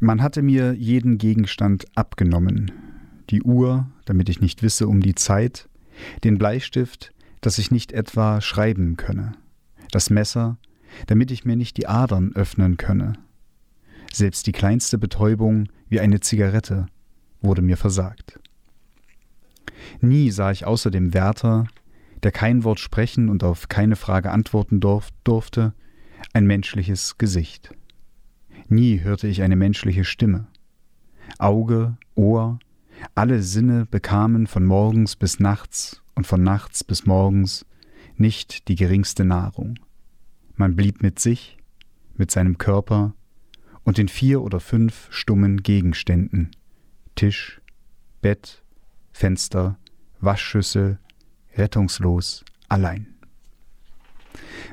Man hatte mir jeden Gegenstand abgenommen. Die Uhr, damit ich nicht wisse um die Zeit, den Bleistift, dass ich nicht etwa schreiben könne, das Messer, damit ich mir nicht die Adern öffnen könne. Selbst die kleinste Betäubung, wie eine Zigarette, wurde mir versagt. Nie sah ich außer dem Wärter, der kein Wort sprechen und auf keine Frage antworten durfte, ein menschliches Gesicht. Nie hörte ich eine menschliche Stimme. Auge, Ohr, alle Sinne bekamen von morgens bis nachts und von nachts bis morgens nicht die geringste Nahrung. Man blieb mit sich, mit seinem Körper und den 4 oder 5 stummen Gegenständen: Tisch, Bett, Fenster, Waschschüssel, rettungslos allein.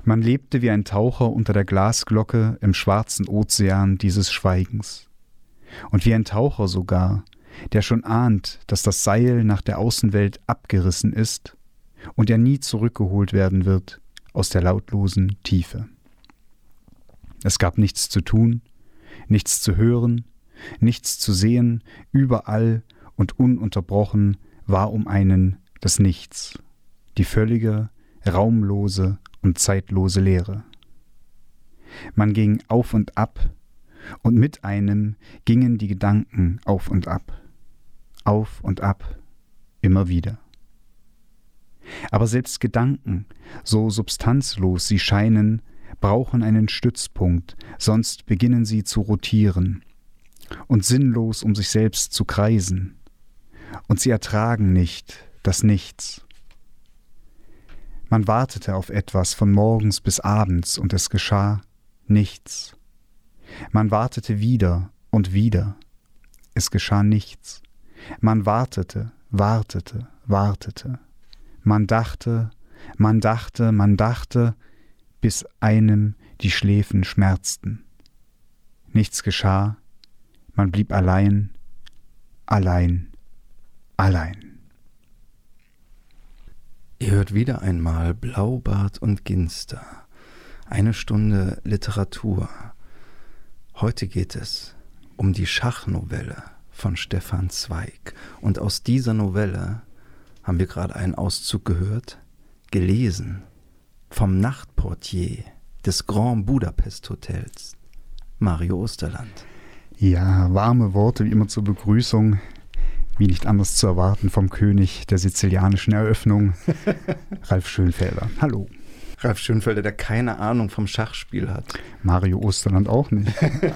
Man lebte wie ein Taucher unter der Glasglocke im schwarzen Ozean dieses Schweigens. Und wie ein Taucher sogar, der schon ahnt, dass das Seil nach der Außenwelt abgerissen ist und er nie zurückgeholt werden wird aus der lautlosen Tiefe. Es gab nichts zu tun, nichts zu hören, nichts zu sehen, überall und ununterbrochen war um einen das Nichts, die völlige, raumlose und zeitlose Leere. Man ging auf und ab, und mit einem gingen die Gedanken auf und ab, immer wieder. Aber selbst Gedanken, so substanzlos sie scheinen, brauchen einen Stützpunkt, sonst beginnen sie zu rotieren und sinnlos um sich selbst zu kreisen, und sie ertragen nicht das Nichts. Man wartete auf etwas von morgens bis abends und es geschah nichts. Man wartete wieder und wieder. Es geschah nichts. Man wartete, wartete, wartete. Man dachte, man dachte, man dachte, bis einem die Schläfen schmerzten. Nichts geschah. Man blieb allein, allein, allein. Ihr hört wieder einmal Blaubart und Ginster. Eine Stunde Literatur. Heute geht es um die Schachnovelle von Stefan Zweig. Und aus dieser Novelle haben wir gerade einen Auszug gehört, gelesen vom Nachtportier des Grand Budapest Hotels, Mario Osterland. Ja, warme Worte wie immer zur Begrüßung, wie nicht anders zu erwarten vom König der sizilianischen Eröffnung, Ralf Schönfelder. Hallo. Ralf Schönfelder, der keine Ahnung vom Schachspiel hat. Mario Osterland auch nicht.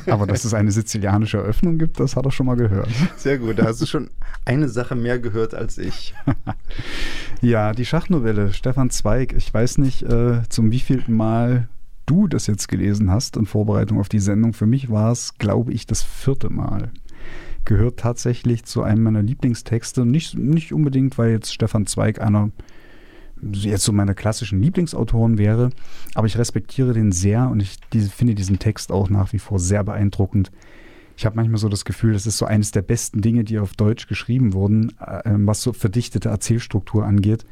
Aber dass es eine sizilianische Eröffnung gibt, das hat er schon mal gehört. Sehr gut, da hast du schon eine Sache mehr gehört als ich. Ja, die Schachnovelle, Stefan Zweig. Ich weiß nicht, zum wievielten Mal du das jetzt gelesen hast in Vorbereitung auf die Sendung. Für mich war es, glaube ich, das 4. Mal. Gehört tatsächlich zu einem meiner Lieblingstexte. Nicht unbedingt, weil jetzt Stefan Zweig jetzt so meine klassischen Lieblingsautoren wäre, aber ich respektiere den sehr und ich finde diesen Text auch nach wie vor sehr beeindruckend. Ich habe manchmal so das Gefühl, das ist so eines der besten Dinge, die auf Deutsch geschrieben wurden, was so verdichtete Erzählstruktur angeht.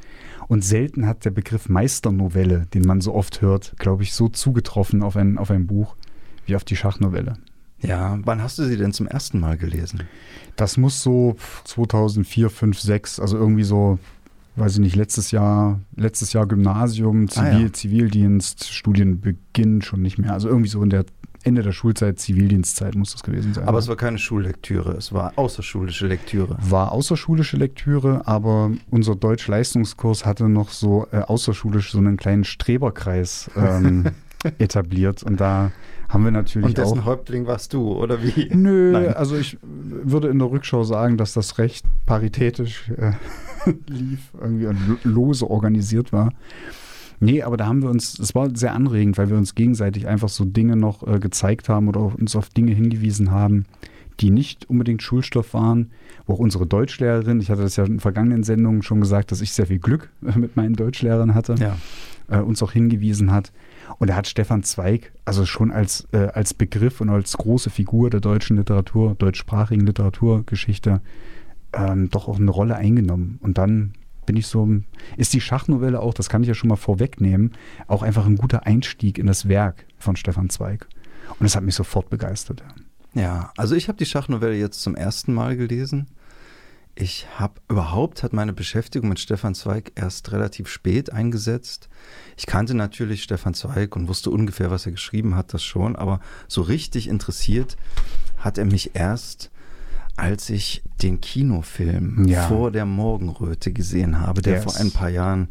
Und selten hat der Begriff Meisternovelle, den man so oft hört, glaube ich, so zugetroffen auf ein Buch wie auf die Schachnovelle. Ja, wann hast du sie denn zum ersten Mal gelesen? Das muss so 2004, 2005, 2006, also irgendwie so, weiß ich nicht, letztes Jahr Gymnasium, Zivildienst, Studienbeginn schon nicht mehr. Also irgendwie so in der Ende der Schulzeit, Zivildienstzeit muss das gewesen sein. Aber es war keine Schullektüre, es war außerschulische Lektüre. War außerschulische Lektüre, aber unser Deutschleistungskurs hatte noch so außerschulisch so einen kleinen Streberkreis etabliert und da haben wir natürlich auch... Und dessen Häuptling warst du, oder wie? Nö, nein. Also ich würde in der Rückschau sagen, dass das recht paritätisch lief irgendwie und lose organisiert war. Nee, aber da haben wir uns, es war sehr anregend, weil wir uns gegenseitig einfach so Dinge noch gezeigt haben oder uns auf Dinge hingewiesen haben, die nicht unbedingt Schulstoff waren, wo auch unsere Deutschlehrerin, ich hatte das ja in vergangenen Sendungen schon gesagt, dass ich sehr viel Glück mit meinen Deutschlehrern hatte, uns auch hingewiesen hat. Und da hat Stefan Zweig, also schon als Begriff und als große Figur der deutschen Literatur, deutschsprachigen Literaturgeschichte, doch auch eine Rolle eingenommen. Und dann ist die Schachnovelle auch, das kann ich ja schon mal vorwegnehmen, auch einfach ein guter Einstieg in das Werk von Stefan Zweig. Und das hat mich sofort begeistert. Ja, also ich habe die Schachnovelle jetzt zum ersten Mal gelesen. Überhaupt hat meine Beschäftigung mit Stefan Zweig erst relativ spät eingesetzt. Ich kannte natürlich Stefan Zweig und wusste ungefähr, was er geschrieben hat, das schon. Aber so richtig interessiert hat er mich erst, als ich den Kinofilm Vor der Morgenröte gesehen habe, der vor ein paar Jahren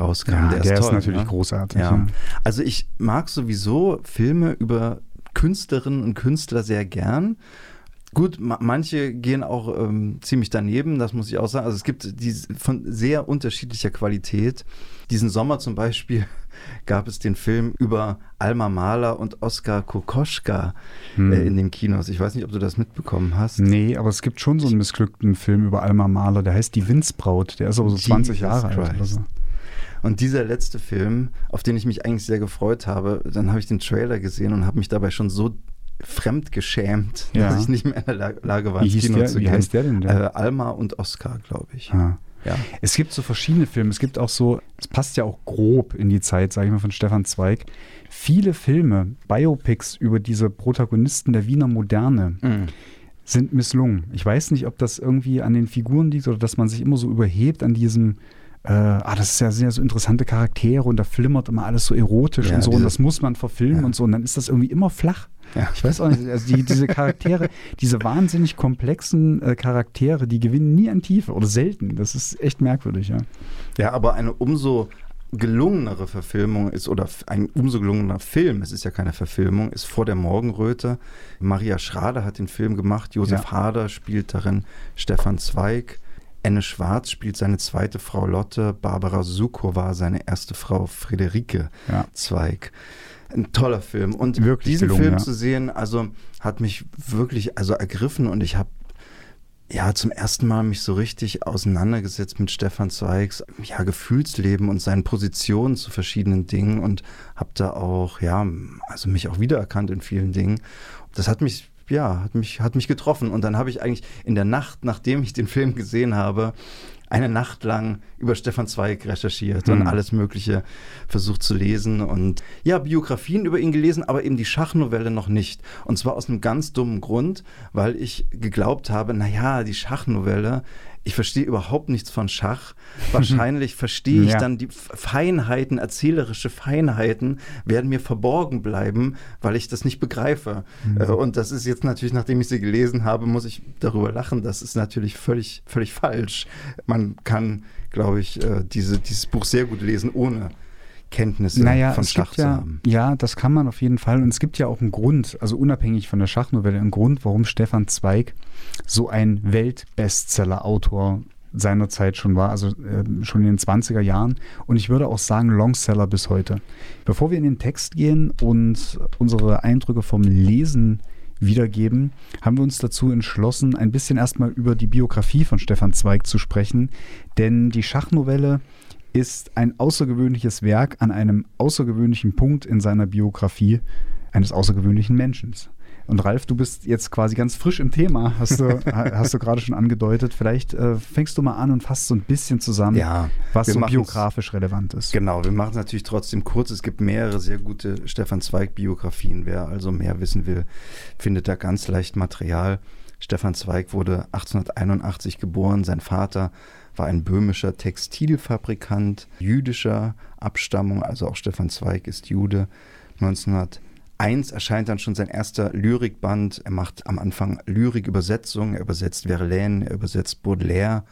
rauskam. Ja, der ist toll, natürlich großartig. Ja. Ja. Also ich mag sowieso Filme über Künstlerinnen und Künstler sehr gern. Gut, manche gehen auch ziemlich daneben, das muss ich auch sagen. Also es gibt die von sehr unterschiedlicher Qualität. Diesen Sommer zum Beispiel gab es den Film über Alma Mahler und Oskar Kokoschka in den Kinos. Ich weiß nicht, ob du das mitbekommen hast. Nee, aber es gibt schon so einen missglückten Film über Alma Mahler, der heißt Die Windsbraut. Der ist aber so 20 Jahre alt oder so. Und dieser letzte Film, auf den ich mich eigentlich sehr gefreut habe, dann habe ich den Trailer gesehen und habe mich dabei schon so fremdgeschämt, dass ich nicht mehr in der Lage war, ins Kino zu gehen. Wie heißt der denn? Alma und Oskar, glaube ich. Ah. Ja. Es gibt so verschiedene Filme. Es gibt auch so, es passt ja auch grob in die Zeit, sage ich mal, von Stefan Zweig. Viele Filme, Biopics über diese Protagonisten der Wiener Moderne, sind misslungen. Ich weiß nicht, ob das irgendwie an den Figuren liegt oder dass man sich immer so überhebt an diesem das ist ja sehr so interessante Charaktere und da flimmert immer alles so erotisch und so und das muss man verfilmen und so und dann ist das irgendwie immer flach. Ja. Ich weiß auch nicht, also diese Charaktere, diese wahnsinnig komplexen Charaktere, die gewinnen nie an Tiefe oder selten. Das ist echt merkwürdig, ja. Ja, aber eine umso gelungenere Verfilmung ist, oder ein umso gelungener Film, es ist ja keine Verfilmung, ist Vor der Morgenröte. Maria Schrader hat den Film gemacht, Joseph Hader spielt darin Stefan Zweig. Anne Schwarz spielt seine zweite Frau Lotte, Barbara Sukowa seine erste Frau Friederike Zweig. Ein toller Film. Und wirklich diesen gelungen, Film zu sehen, also hat mich wirklich ergriffen und ich habe zum ersten Mal mich so richtig auseinandergesetzt mit Stefan Zweigs Gefühlsleben und seinen Positionen zu verschiedenen Dingen und habe da auch mich auch wiedererkannt in vielen Dingen. Das hat mich hat mich getroffen. Und dann habe ich eigentlich in der Nacht, nachdem ich den Film gesehen habe, eine Nacht lang über Stefan Zweig recherchiert und alles Mögliche versucht zu lesen. Und Biografien über ihn gelesen, aber eben die Schachnovelle noch nicht. Und zwar aus einem ganz dummen Grund, weil ich geglaubt habe, die Schachnovelle, ich verstehe überhaupt nichts von Schach. Wahrscheinlich verstehe ich dann die Feinheiten, erzählerische Feinheiten werden mir verborgen bleiben, weil ich das nicht begreife. Und das ist jetzt natürlich, nachdem ich sie gelesen habe, muss ich darüber lachen. Das ist natürlich völlig, völlig falsch. Man kann, glaube ich, dieses Buch sehr gut lesen, ohne Kenntnisse von Schach zu haben. Ja, das kann man auf jeden Fall. Und es gibt ja auch einen Grund, also unabhängig von der Schachnovelle, einen Grund, warum Stefan Zweig so ein Weltbestseller-Autor seiner Zeit schon war, also schon in den 20er Jahren. Und ich würde auch sagen, Longseller bis heute. Bevor wir in den Text gehen und unsere Eindrücke vom Lesen wiedergeben, haben wir uns dazu entschlossen, ein bisschen erstmal über die Biografie von Stefan Zweig zu sprechen. Denn die Schachnovelle ist ein außergewöhnliches Werk an einem außergewöhnlichen Punkt in seiner Biografie eines außergewöhnlichen Menschen. Und Ralf, du bist jetzt quasi ganz frisch im Thema, hast du gerade schon angedeutet. Vielleicht fängst du mal an und fasst so ein bisschen zusammen, was so biografisch relevant ist. Genau, wir machen es natürlich trotzdem kurz. Es gibt mehrere sehr gute Stefan Zweig-Biografien. Wer also mehr wissen will, findet da ganz leicht Material. Stefan Zweig wurde 1881 geboren. Sein Vater war ein böhmischer Textilfabrikant jüdischer Abstammung. Also auch Stefan Zweig ist Jude. 1901 erscheint dann schon sein erster Lyrikband. Er macht am Anfang Lyrikübersetzungen. Er übersetzt Verlaine, er übersetzt Baudelaire.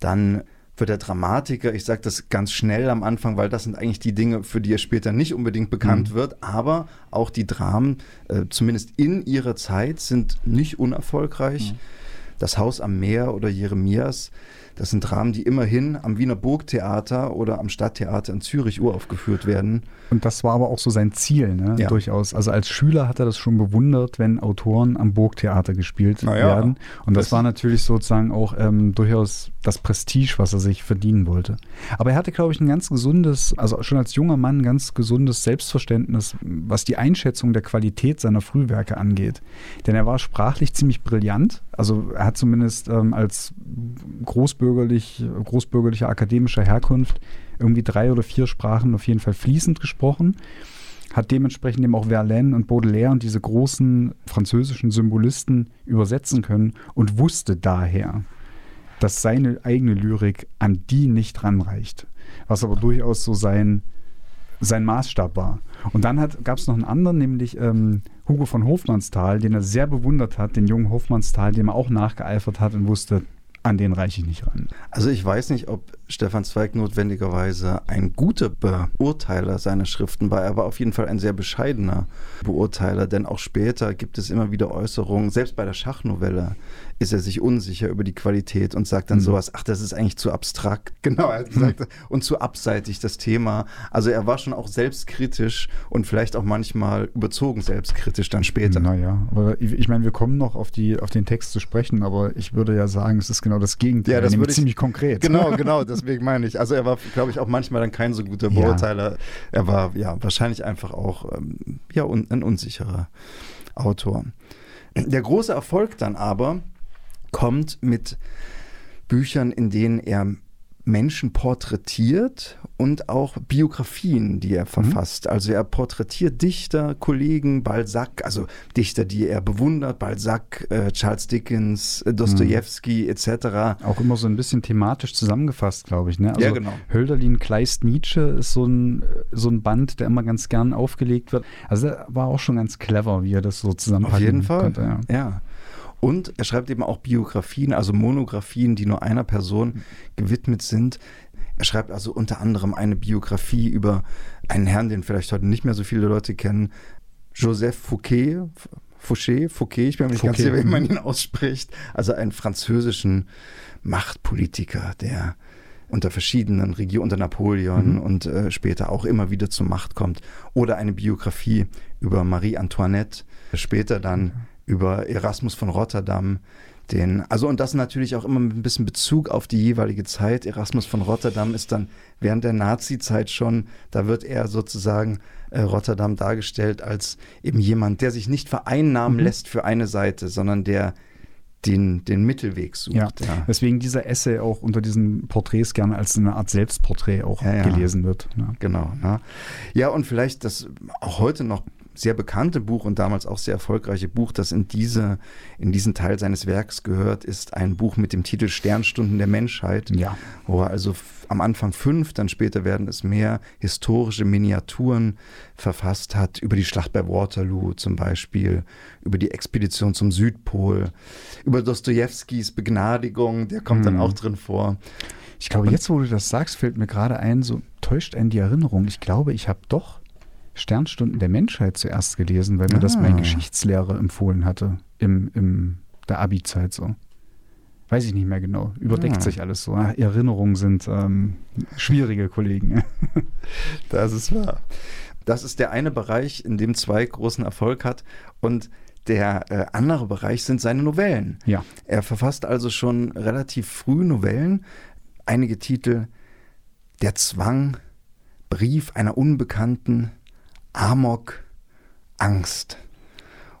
Dann wird er Dramatiker. Ich sage das ganz schnell am Anfang, weil das sind eigentlich die Dinge, für die er später nicht unbedingt bekannt wird. Aber auch die Dramen, zumindest in ihrer Zeit, sind nicht unerfolgreich. Das Haus am Meer oder Jeremias, das sind Dramen, die immerhin am Wiener Burgtheater oder am Stadttheater in Zürich uraufgeführt werden. Und das war aber auch so sein Ziel, ne? Durchaus. Also als Schüler hat er das schon bewundert, wenn Autoren am Burgtheater gespielt werden. Und das war natürlich sozusagen auch durchaus das Prestige, was er sich verdienen wollte. Aber er hatte, glaube ich, ein ganz gesundes, also schon als junger Mann, ein ganz gesundes Selbstverständnis, was die Einschätzung der Qualität seiner Frühwerke angeht. Denn er war sprachlich ziemlich brillant. Also er hat zumindest als großbürgerlicher akademischer Herkunft irgendwie 3 oder 4 Sprachen auf jeden Fall fließend gesprochen. hat dementsprechend eben auch Verlaine und Baudelaire und diese großen französischen Symbolisten übersetzen können und wusste daher, dass seine eigene Lyrik an die nicht ranreicht, was aber durchaus so sein Maßstab war. Und dann gab es noch einen anderen, nämlich Hugo von Hofmannsthal, den er sehr bewundert hat, den jungen Hofmannsthal, dem er auch nachgeeifert hat und wusste, an den reiche ich nicht ran. Also ich weiß nicht, ob Stefan Zweig notwendigerweise ein guter Beurteiler seiner Schriften war. Er war auf jeden Fall ein sehr bescheidener Beurteiler, denn auch später gibt es immer wieder Äußerungen, selbst bei der Schachnovelle ist er sich unsicher über die Qualität und sagt dann sowas, ach, das ist eigentlich zu abstrakt. Genau, er hat gesagt, und zu abseitig das Thema. Also er war schon auch selbstkritisch und vielleicht auch manchmal überzogen selbstkritisch dann später. Naja, aber ich meine, wir kommen noch auf den Text zu sprechen, aber ich würde ja sagen, es ist genau das Gegenteil. Ja, das würde ich ziemlich konkret. Genau, deswegen meine ich. Also er war, glaube ich, auch manchmal dann kein so guter Beurteiler. Ja. Er war ja wahrscheinlich einfach auch ein unsicherer Autor. Der große Erfolg dann aber kommt mit Büchern, in denen er Menschen porträtiert und auch Biografien, die er verfasst. Also er porträtiert Dichter, Kollegen, Balzac, also Dichter, die er bewundert, Balzac, Charles Dickens, Dostoevsky etc. Auch immer so ein bisschen thematisch zusammengefasst, glaube ich. Ne? Also ja, genau. Hölderlin, Kleist, Nietzsche ist so ein Band, der immer ganz gern aufgelegt wird. Also er war auch schon ganz clever, wie er das so zusammenpacken konnte. Auf jeden Fall, ja. Und er schreibt eben auch Biografien, also Monographien, die nur einer Person gewidmet sind. Er schreibt also unter anderem eine Biografie über einen Herrn, den vielleicht heute nicht mehr so viele Leute kennen, Joseph Fouché, ich bin mir nicht ganz sicher, wie man ihn ausspricht. Also einen französischen Machtpolitiker, der unter verschiedenen Regierungen, unter Napoleon und später auch immer wieder zur Macht kommt. Oder eine Biografie über Marie Antoinette, später dann über Erasmus von Rotterdam, und das natürlich auch immer mit ein bisschen Bezug auf die jeweilige Zeit. Erasmus von Rotterdam ist dann während der Nazi-Zeit schon, da wird er sozusagen Rotterdam dargestellt als eben jemand, der sich nicht vereinnahmen lässt für eine Seite, sondern der den Mittelweg sucht. Ja. Deswegen dieser Essay auch unter diesen Porträts gerne als eine Art Selbstporträt auch gelesen wird. Ja. Genau. Ja. Ja, und vielleicht das auch heute noch sehr bekannte Buch und damals auch sehr erfolgreiche Buch, das in diesen Teil seines Werks gehört, ist ein Buch mit dem Titel Sternstunden der Menschheit, wo er also am Anfang 5, dann später werden es mehr, historische Miniaturen verfasst hat, über die Schlacht bei Waterloo zum Beispiel, über die Expedition zum Südpol, über Dostojewskis Begnadigung, der kommt dann auch drin vor. Ich glaube, jetzt, wo du das sagst, fällt mir gerade ein, so täuscht einen die Erinnerung. Ich glaube, ich habe doch Sternstunden der Menschheit zuerst gelesen, weil mir das mein Geschichtslehrer empfohlen hatte, in der Abi-Zeit so. Weiß ich nicht mehr genau, überdeckt sich alles so. Erinnerungen sind schwierige Kollegen. Das ist wahr. Das ist der eine Bereich, in dem Zweig großen Erfolg hat, und der andere Bereich sind seine Novellen. Ja. Er verfasst also schon relativ früh Novellen, einige Titel, Der Zwang, Brief einer Unbekannten, Amok, Angst.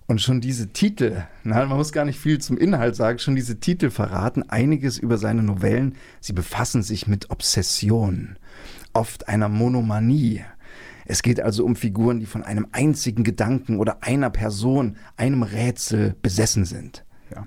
Und schon diese Titel, man muss gar nicht viel zum Inhalt sagen, schon diese Titel verraten einiges über seine Novellen. Sie befassen sich mit Obsession, oft einer Monomanie. Es geht also um Figuren, die von einem einzigen Gedanken oder einer Person, einem Rätsel besessen sind. Ja.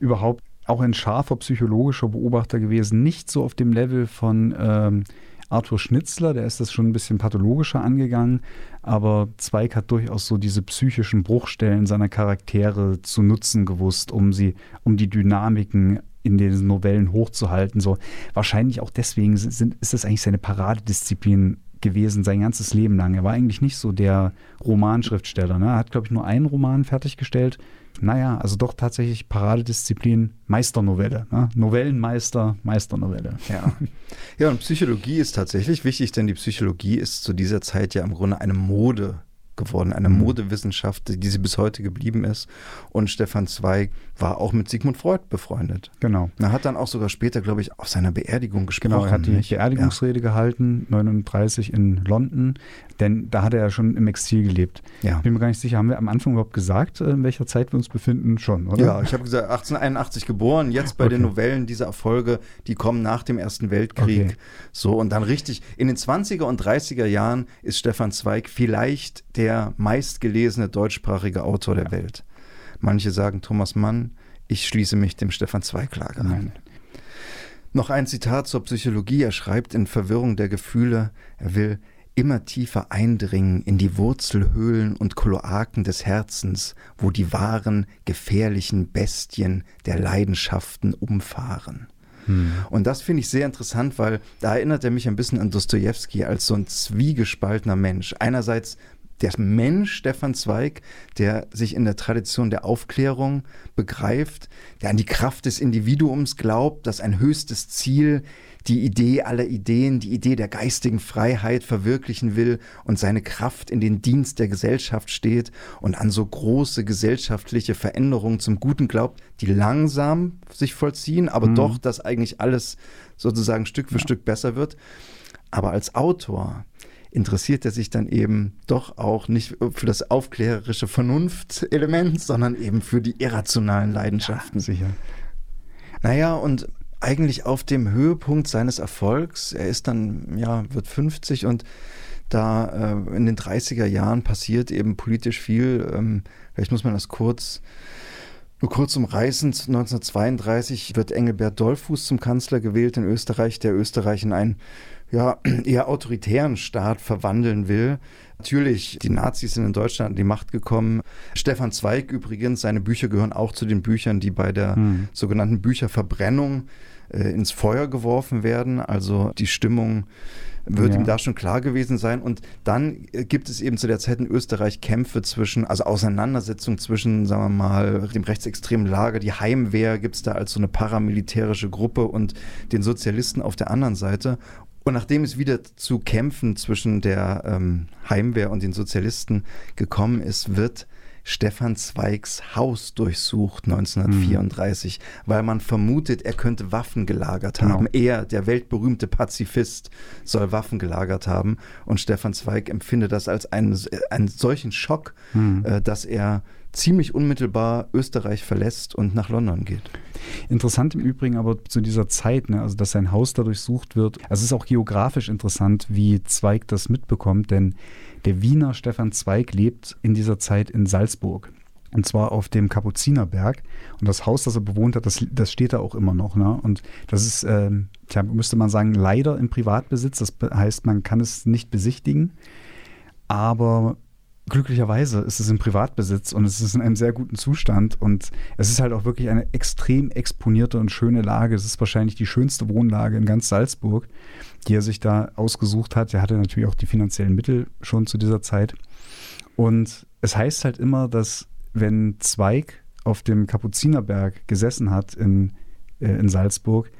Überhaupt auch ein scharfer psychologischer Beobachter gewesen, nicht so auf dem Level von Arthur Schnitzler, der ist das schon ein bisschen pathologischer angegangen, aber Zweig hat durchaus so diese psychischen Bruchstellen seiner Charaktere zu nutzen gewusst, um die Dynamiken in den Novellen hochzuhalten. So. Wahrscheinlich auch deswegen ist das eigentlich seine Paradedisziplin gewesen, sein ganzes Leben lang. Er war eigentlich nicht so der Romanschriftsteller. Ne? Er hat, glaube ich, nur einen Roman fertiggestellt. Naja, also doch tatsächlich Paradedisziplin, Meisternovelle. Ne? Novellenmeister, Meisternovelle. Ja. Ja, und Psychologie ist tatsächlich wichtig, denn die Psychologie ist zu dieser Zeit ja im Grunde eine Mode geworden, eine Modewissenschaft, die sie bis heute geblieben ist. Und Stefan Zweig war auch mit Sigmund Freud befreundet. Genau. Er hat dann auch sogar später, glaube ich, auf seiner Beerdigung gesprochen. Genau, er hat die Beerdigungsrede gehalten, 1939 in London, denn da hat er ja schon im Exil gelebt. Ja. Bin mir gar nicht sicher, haben wir am Anfang überhaupt gesagt, in welcher Zeit wir uns befinden? Schon, oder? Ja, ich habe gesagt, 1881 geboren, jetzt bei den Novellen diese Erfolge, die kommen nach dem Ersten Weltkrieg. Okay. So, und dann richtig, in den 20er und 30er Jahren ist Stefan Zweig vielleicht der bisher meistgelesene deutschsprachige Autor der Welt. Manche sagen Thomas Mann, ich schließe mich dem Stefan Zweig-Lager an. Noch ein Zitat zur Psychologie. Er schreibt in Verwirrung der Gefühle, er will immer tiefer eindringen in die Wurzelhöhlen und Kloaken des Herzens, wo die wahren, gefährlichen Bestien der Leidenschaften umfahren. Und das finde ich sehr interessant, weil da erinnert er mich ein bisschen an Dostoevsky als so ein zwiegespaltener Mensch. Einerseits der Mensch Stefan Zweig, der sich in der Tradition der Aufklärung begreift, der an die Kraft des Individuums glaubt, dass ein höchstes Ziel die Idee aller Ideen, die Idee der geistigen Freiheit verwirklichen will und seine Kraft in den Dienst der Gesellschaft steht und an so große gesellschaftliche Veränderungen zum Guten glaubt, die langsam sich vollziehen, aber doch, dass eigentlich alles sozusagen Stück für Stück besser wird. Aber als Autor interessiert er sich dann eben doch auch nicht für das aufklärerische Vernunftelement, sondern eben für die irrationalen Leidenschaften. Ja, sicher. Naja, und eigentlich auf dem Höhepunkt seines Erfolgs, er ist dann, wird 50 und da in den 30er Jahren passiert eben politisch viel, vielleicht muss man das kurz umreißend, 1932 wird Engelbert Dollfuß zum Kanzler gewählt in Österreich, der Österreich in einen eher autoritären Staat verwandeln will. Natürlich, die Nazis sind in Deutschland an die Macht gekommen. Stefan Zweig übrigens, seine Bücher gehören auch zu den Büchern, die bei der sogenannten Bücherverbrennung ins Feuer geworfen werden. Also die Stimmung wird ihm da schon klar gewesen sein. Und dann gibt es eben zu der Zeit in Österreich Kämpfe Auseinandersetzungen zwischen, sagen wir mal, dem rechtsextremen Lager, die Heimwehr gibt es da als so eine paramilitärische Gruppe und den Sozialisten auf der anderen Seite. Und nachdem es wieder zu Kämpfen zwischen der Heimwehr und den Sozialisten gekommen ist, wird Stefan Zweigs Haus durchsucht 1934, weil man vermutet, er könnte Waffen gelagert haben. Er, der weltberühmte Pazifist, soll Waffen gelagert haben. Und Stefan Zweig empfindet das als einen solchen Schock, dass er ziemlich unmittelbar Österreich verlässt und nach London geht. Interessant im Übrigen aber zu dieser Zeit, also dass sein Haus da durchsucht wird. Also es ist auch geografisch interessant, wie Zweig das mitbekommt, denn der Wiener Stefan Zweig lebt in dieser Zeit in Salzburg und zwar auf dem Kapuzinerberg und das Haus, das er bewohnt hat, das steht da auch immer noch. Und das ist, müsste man sagen, leider im Privatbesitz, das heißt, man kann es nicht besichtigen, aber glücklicherweise ist es im Privatbesitz und es ist in einem sehr guten Zustand und es ist halt auch wirklich eine extrem exponierte und schöne Lage. Es ist wahrscheinlich die schönste Wohnlage in ganz Salzburg, die er sich da ausgesucht hat. Er hatte natürlich auch die finanziellen Mittel schon zu dieser Zeit. Und es heißt halt immer, dass wenn Zweig auf dem Kapuzinerberg gesessen hat in Salzburg,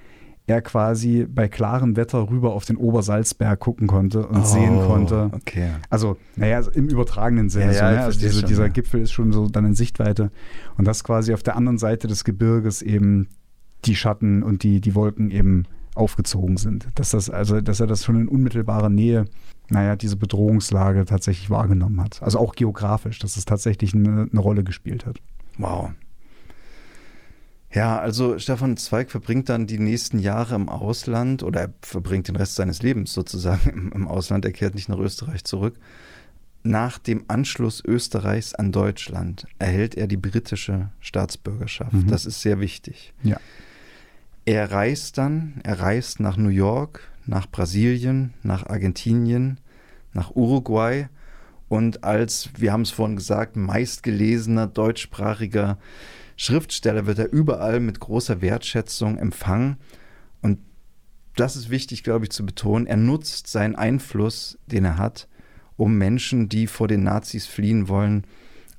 er quasi bei klarem Wetter rüber auf den Obersalzberg gucken konnte und sehen konnte. Okay. Also, im übertragenen Sinne. Dieser Gipfel ist schon so dann in Sichtweite. Und das quasi auf der anderen Seite des Gebirges eben die Schatten und die Wolken eben aufgezogen sind. Dass er das schon in unmittelbarer Nähe, diese Bedrohungslage tatsächlich wahrgenommen hat. Also auch geografisch, dass es tatsächlich eine Rolle gespielt hat. Wow. Ja, also Stefan Zweig verbringt dann die nächsten Jahre im Ausland oder er verbringt den Rest seines Lebens sozusagen im Ausland. Er kehrt nicht nach Österreich zurück. Nach dem Anschluss Österreichs an Deutschland erhält er die britische Staatsbürgerschaft. Das ist sehr wichtig. Ja. Er reist nach New York, nach Brasilien, nach Argentinien, nach Uruguay und als, wir haben es vorhin gesagt, meistgelesener deutschsprachiger Schriftsteller wird er überall mit großer Wertschätzung empfangen und das ist wichtig, glaube ich, zu betonen. Er nutzt seinen Einfluss, den er hat, um Menschen, die vor den Nazis fliehen wollen,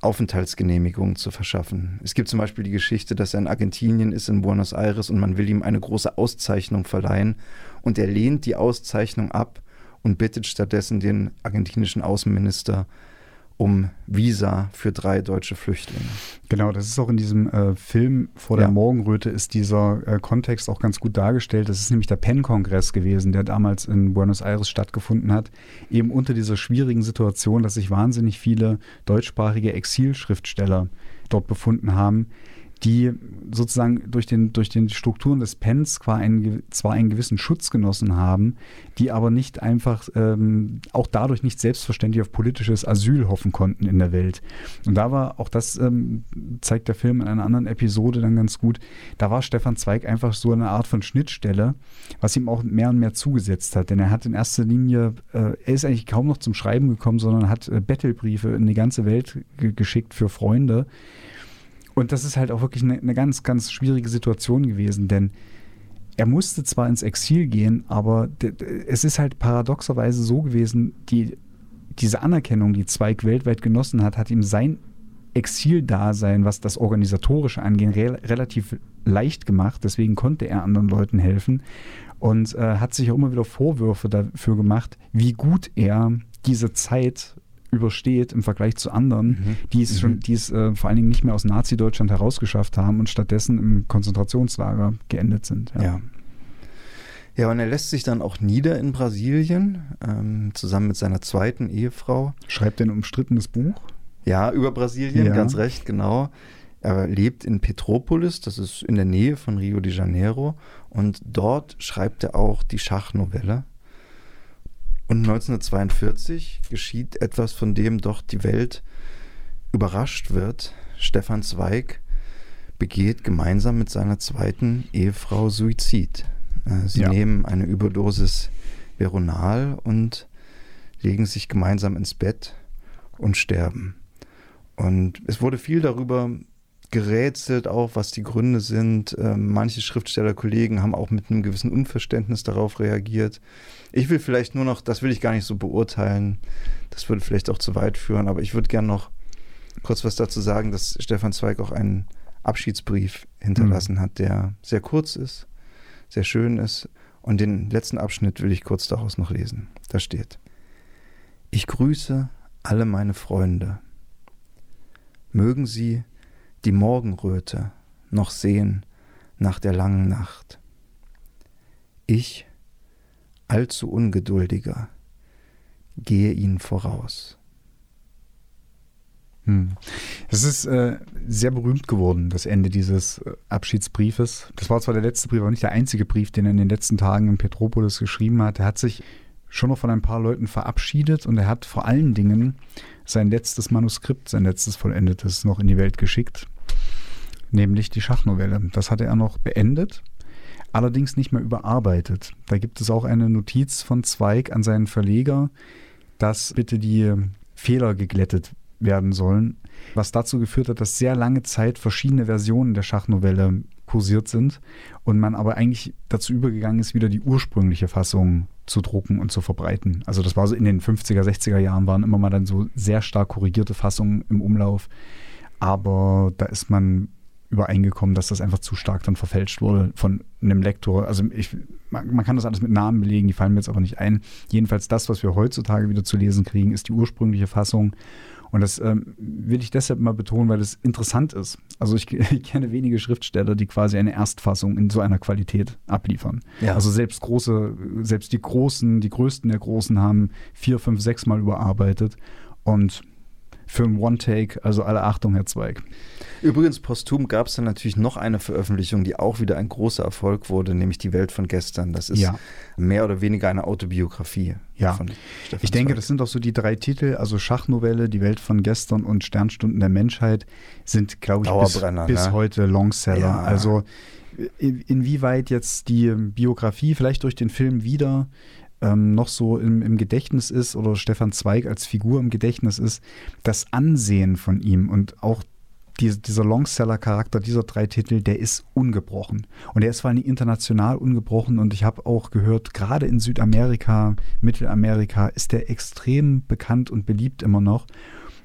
Aufenthaltsgenehmigungen zu verschaffen. Es gibt zum Beispiel die Geschichte, dass er in Argentinien ist, in Buenos Aires und man will ihm eine große Auszeichnung verleihen und er lehnt die Auszeichnung ab und bittet stattdessen den argentinischen Außenminister um Visa für 3 deutsche Flüchtlinge. Genau, das ist auch in diesem Film Vor der Morgenröte ist dieser Kontext auch ganz gut dargestellt. Das ist nämlich der PEN-Kongress gewesen, der damals in Buenos Aires stattgefunden hat, eben unter dieser schwierigen Situation, dass sich wahnsinnig viele deutschsprachige Exilschriftsteller dort befunden haben, die sozusagen durch den Strukturen des Pens zwar einen gewissen Schutz genossen haben, die aber nicht einfach, auch dadurch nicht selbstverständlich auf politisches Asyl hoffen konnten in der Welt. Und da war, auch das zeigt der Film in einer anderen Episode dann ganz gut, da war Stefan Zweig einfach so eine Art von Schnittstelle, was ihm auch mehr und mehr zugesetzt hat. Denn er hat in erster Linie, er ist eigentlich kaum noch zum Schreiben gekommen, sondern hat Bettelbriefe in die ganze Welt geschickt für Freunde. Und das ist halt auch wirklich eine ganz, ganz schwierige Situation gewesen, denn er musste zwar ins Exil gehen, aber es ist halt paradoxerweise so gewesen, diese Anerkennung, die Zweig weltweit genossen hat, hat ihm sein Exildasein, was das Organisatorische angeht, relativ leicht gemacht. Deswegen konnte er anderen Leuten helfen und hat sich auch immer wieder Vorwürfe dafür gemacht, wie gut er diese Zeit übersteht im Vergleich zu anderen, die es vor allen Dingen nicht mehr aus Nazi-Deutschland herausgeschafft haben und stattdessen im Konzentrationslager geendet sind. Ja, und er lässt sich dann auch nieder in Brasilien, zusammen mit seiner zweiten Ehefrau. Schreibt ein umstrittenes Buch? Ja, über Brasilien, ganz recht, genau. Er lebt in Petropolis, das ist in der Nähe von Rio de Janeiro, und dort schreibt er auch die Schachnovelle. Und 1942 geschieht etwas, von dem doch die Welt überrascht wird. Stefan Zweig begeht gemeinsam mit seiner zweiten Ehefrau Suizid. Sie nehmen eine Überdosis Veronal und legen sich gemeinsam ins Bett und sterben. Und es wurde viel darüber gerätselt, auch was die Gründe sind. Manche Schriftstellerkollegen haben auch mit einem gewissen Unverständnis darauf reagiert. Ich will vielleicht nur noch, das will ich gar nicht so beurteilen, das würde vielleicht auch zu weit führen, aber ich würde gerne noch kurz was dazu sagen, dass Stefan Zweig auch einen Abschiedsbrief hinterlassen hat, der sehr kurz ist, sehr schön ist, und den letzten Abschnitt will ich kurz daraus noch lesen. Da steht: Ich grüße alle meine Freunde. Mögen sie die Morgenröte noch sehen nach der langen Nacht. Ich, allzu ungeduldiger, gehe ihnen voraus. Es ist sehr berühmt geworden, das Ende dieses Abschiedsbriefes. Das war zwar der letzte Brief, aber nicht der einzige Brief, den er in den letzten Tagen in Petropolis geschrieben hat. Er hat sich schon noch von ein paar Leuten verabschiedet und er hat vor allen Dingen sein letztes Manuskript, sein letztes vollendetes noch in die Welt geschickt, nämlich die Schachnovelle. Das hatte er noch beendet, allerdings nicht mehr überarbeitet. Da gibt es auch eine Notiz von Zweig an seinen Verleger, dass bitte die Fehler geglättet werden sollen, was dazu geführt hat, dass sehr lange Zeit verschiedene Versionen der Schachnovelle kursiert sind und man aber eigentlich dazu übergegangen ist, wieder die ursprüngliche Fassung zu drucken und zu verbreiten. Also das war so in den 50er, 60er Jahren waren immer mal dann so sehr stark korrigierte Fassungen im Umlauf, aber da ist man übereingekommen, dass das einfach zu stark dann verfälscht wurde von einem Lektor. Also man kann das alles mit Namen belegen, die fallen mir jetzt aber nicht ein. Jedenfalls das, was wir heutzutage wieder zu lesen kriegen, ist die ursprüngliche Fassung. Und das will ich deshalb mal betonen, weil das interessant ist. Also ich kenne wenige Schriftsteller, die quasi eine Erstfassung in so einer Qualität abliefern. Ja. Also selbst die größten der Großen haben 4, 5, 6 Mal überarbeitet. Und für einen One-Take, also alle Achtung, Herr Zweig. Übrigens, posthum gab es dann natürlich noch eine Veröffentlichung, die auch wieder ein großer Erfolg wurde, nämlich die Welt von gestern. Das ist mehr oder weniger eine Autobiografie von Stefan Zweig. Ich denke, das sind auch so die 3 Titel, also Schachnovelle, die Welt von gestern und Sternstunden der Menschheit sind, glaube ich, bis heute Longseller. Ja. Also inwieweit jetzt die Biografie vielleicht durch den Film wieder noch so im Gedächtnis ist oder Stefan Zweig als Figur im Gedächtnis ist, das Ansehen von ihm und auch dieser Longseller-Charakter dieser 3 Titel, der ist ungebrochen. Und der ist vor allem international ungebrochen und ich habe auch gehört, gerade in Südamerika, Mittelamerika ist der extrem bekannt und beliebt immer noch.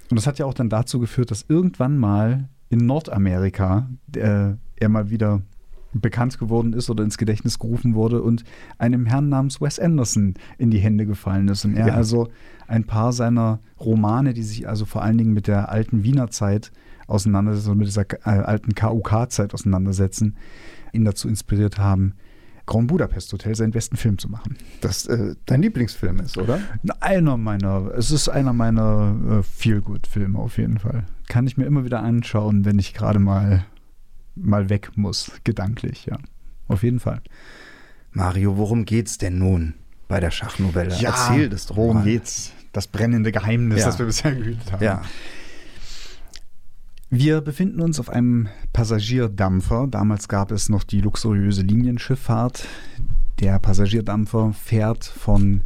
Und das hat ja auch dann dazu geführt, dass irgendwann mal in Nordamerika er mal wieder bekannt geworden ist oder ins Gedächtnis gerufen wurde und einem Herrn namens Wes Anderson in die Hände gefallen ist. Und er also ein paar seiner Romane, die sich also vor allen Dingen mit der alten Wiener Zeit auseinandersetzen und mit dieser alten KUK-Zeit auseinandersetzen, ihn dazu inspiriert haben, Grand Budapest Hotel seinen besten Film zu machen. Das dein Lieblingsfilm ist, oder? Es ist einer meiner Feel-Good-Filme auf jeden Fall. Kann ich mir immer wieder anschauen, wenn ich gerade mal mal weg muss, gedanklich, ja. Auf jeden Fall. Mario, worum geht's denn nun bei der Schachnovelle? Ja, erzähl das doch mal. Worum geht's? Das brennende Geheimnis, das wir bisher gehütet haben. Ja. Wir befinden uns auf einem Passagierdampfer. Damals gab es noch die luxuriöse Linienschifffahrt. Der Passagierdampfer fährt von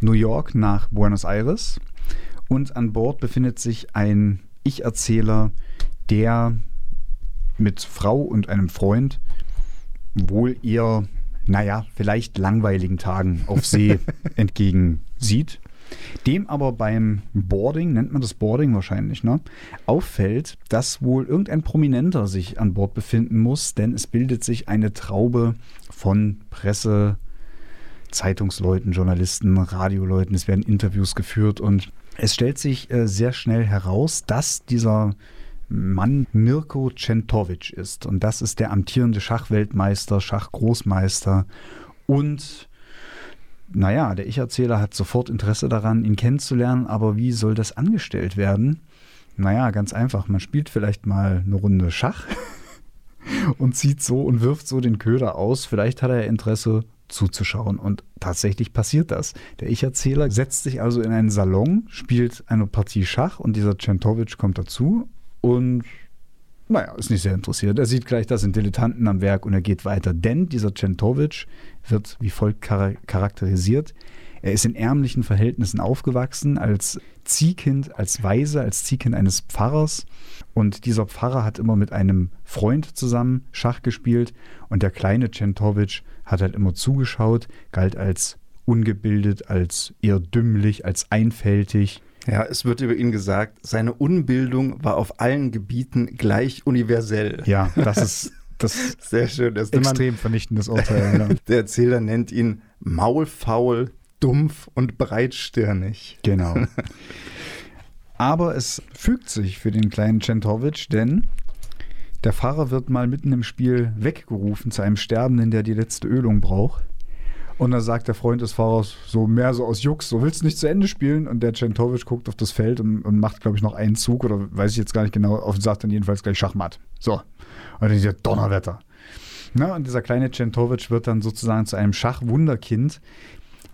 New York nach Buenos Aires und an Bord befindet sich ein Ich-Erzähler, der mit Frau und einem Freund wohl eher, naja, vielleicht langweiligen Tagen auf See entgegen sieht. Dem aber beim Boarding, nennt man das Boarding wahrscheinlich, ne, auffällt, dass wohl irgendein Prominenter sich an Bord befinden muss, denn es bildet sich eine Traube von Presse, Zeitungsleuten, Journalisten, Radioleuten. Es werden Interviews geführt und es stellt sich sehr schnell heraus, dass dieser Mann Mirko Czentovic ist. Und das ist der amtierende Schachweltmeister, Schachgroßmeister und naja, der Ich-Erzähler hat sofort Interesse daran, ihn kennenzulernen, aber wie soll das angestellt werden? Naja, ganz einfach, man spielt vielleicht mal eine Runde Schach und zieht so und wirft so den Köder aus. Vielleicht hat er Interesse zuzuschauen und tatsächlich passiert das. Der Ich-Erzähler setzt sich also in einen Salon, spielt eine Partie Schach und dieser Czentovic kommt dazu und naja, ist nicht sehr interessiert. Er sieht gleich, da sind Dilettanten am Werk und er geht weiter. Denn dieser Czentovic wird wie folgt charakterisiert. Er ist in ärmlichen Verhältnissen aufgewachsen, als Ziehkind, als Waise, als Ziehkind eines Pfarrers. Und dieser Pfarrer hat immer mit einem Freund zusammen Schach gespielt. Und der kleine Czentovic hat halt immer zugeschaut, galt als ungebildet, als eher dümmlich, als einfältig. Ja, es wird über ihn gesagt, seine Unbildung war auf allen Gebieten gleich universell. Ja, das ist das sehr schön. Das extrem vernichtendes Urteil. Ja. Der Erzähler nennt ihn maulfaul, dumpf und breitstirnig. Genau. Aber es fügt sich für den kleinen Czentovic, denn der Pfarrer wird mal mitten im Spiel weggerufen zu einem Sterbenden, der die letzte Ölung braucht. Und dann sagt der Freund des Fahrers so mehr so aus Jux, so willst du nicht zu Ende spielen? Und der Czentovic guckt auf das Feld und macht, glaube ich, noch einen Zug oder weiß ich jetzt gar nicht genau, und sagt dann jedenfalls gleich Schachmatt. So. Und dann ist ja Donnerwetter. Na, und dieser kleine Czentovic wird dann sozusagen zu einem Schachwunderkind.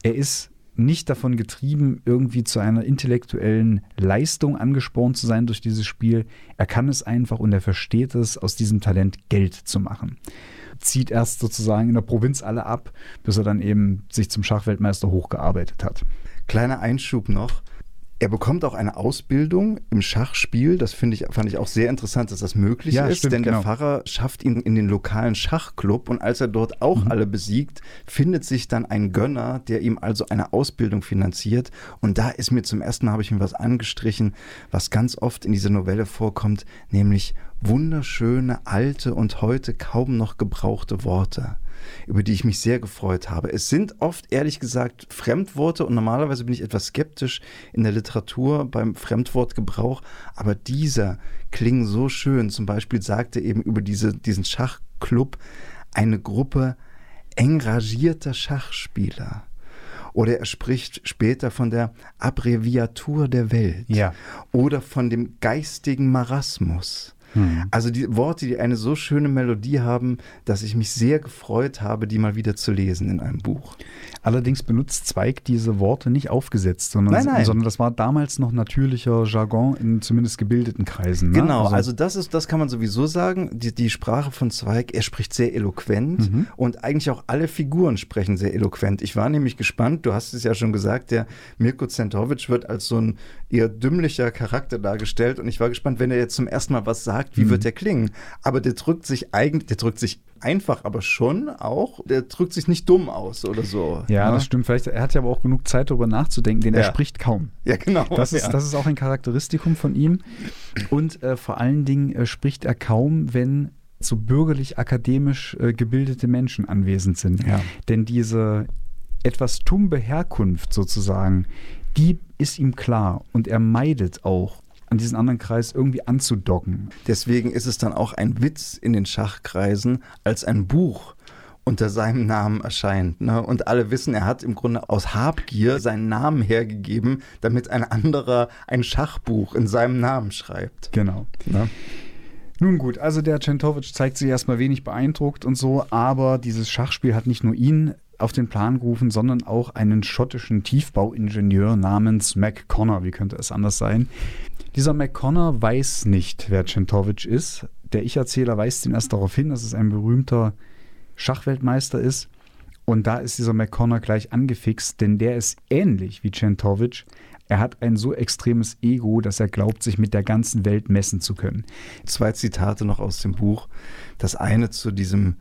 Er ist nicht davon getrieben, irgendwie zu einer intellektuellen Leistung angespornt zu sein durch dieses Spiel. Er kann es einfach und er versteht es, aus diesem Talent Geld zu machen. Zieht erst sozusagen in der Provinz alle ab, bis er dann eben sich zum Schachweltmeister hochgearbeitet hat. Kleiner Einschub noch. Er bekommt auch eine Ausbildung im Schachspiel. Das fand ich auch sehr interessant, dass das möglich ist. Stimmt, denn genau. Der Pfarrer schafft ihn in den lokalen Schachclub. Und als er dort auch alle besiegt, findet sich dann ein Gönner, der ihm also eine Ausbildung finanziert. Und da ist mir zum ersten Mal, habe ich mir was angestrichen, was ganz oft in dieser Novelle vorkommt, nämlich wunderschöne, alte und heute kaum noch gebrauchte Worte, über die ich mich sehr gefreut habe. Es sind oft, ehrlich gesagt, Fremdworte und normalerweise bin ich etwas skeptisch in der Literatur beim Fremdwortgebrauch, aber diese klingen so schön. Zum Beispiel sagte eben über diesen Schachclub eine Gruppe engagierter Schachspieler. Oder er spricht später von der Abbreviatur der Welt oder von dem geistigen Marasmus. Also die Worte, die eine so schöne Melodie haben, dass ich mich sehr gefreut habe, die mal wieder zu lesen in einem Buch. Allerdings benutzt Zweig diese Worte nicht aufgesetzt, sondern das war damals noch natürlicher Jargon in zumindest gebildeten Kreisen. Ne? Genau, also das kann man sowieso sagen, die Sprache von Zweig, er spricht sehr eloquent und eigentlich auch alle Figuren sprechen sehr eloquent. Ich war nämlich gespannt, du hast es ja schon gesagt, der Mirko Czentovic wird als so ein eher dümmlicher Charakter dargestellt und ich war gespannt, wenn er jetzt zum ersten Mal was sagt, wie wird der klingen? Aber der drückt sich einfach, aber schon auch, der drückt sich nicht dumm aus oder so. Ja, das stimmt. Vielleicht, er hat ja aber auch genug Zeit, darüber nachzudenken, denn er spricht kaum. Ja, genau. Das ist auch ein Charakteristikum von ihm. Und vor allen Dingen spricht er kaum, wenn so bürgerlich-akademisch gebildete Menschen anwesend sind. Ja. Denn diese etwas tumbe Herkunft sozusagen, die ist ihm klar und er meidet auch, an diesen anderen Kreis irgendwie anzudocken. Deswegen ist es dann auch ein Witz in den Schachkreisen, als ein Buch unter seinem Namen erscheint. Ne? Und alle wissen, er hat im Grunde aus Habgier seinen Namen hergegeben, damit ein anderer ein Schachbuch in seinem Namen schreibt. Genau. Ne? Nun gut, also der Czentovic zeigt sich erstmal wenig beeindruckt und so, aber dieses Schachspiel hat nicht nur ihn auf den Plan gerufen, sondern auch einen schottischen Tiefbauingenieur namens McConnor. Wie könnte es anders sein? Dieser McConnor weiß nicht, wer Czentovic ist. Der Ich-Erzähler weist ihn erst darauf hin, dass es ein berühmter Schachweltmeister ist. Und da ist dieser McConnor gleich angefixt, denn der ist ähnlich wie Czentovic. Er hat ein so extremes Ego, dass er glaubt, sich mit der ganzen Welt messen zu können. 2 Zitate noch aus dem Buch. Das eine zu dieser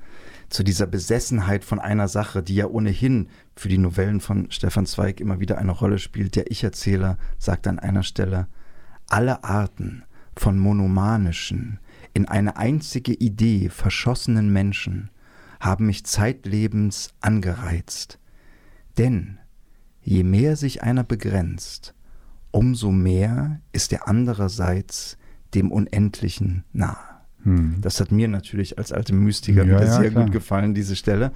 Besessenheit von einer Sache, die ja ohnehin für die Novellen von Stefan Zweig immer wieder eine Rolle spielt. Der Ich-Erzähler sagt an einer Stelle: Alle Arten von monomanischen, in eine einzige Idee verschossenen Menschen haben mich zeitlebens angereizt. Denn je mehr sich einer begrenzt, umso mehr ist der andererseits dem Unendlichen nahe. Hm. Das hat mir natürlich als altem Mystiker wieder sehr gut gefallen, diese Stelle.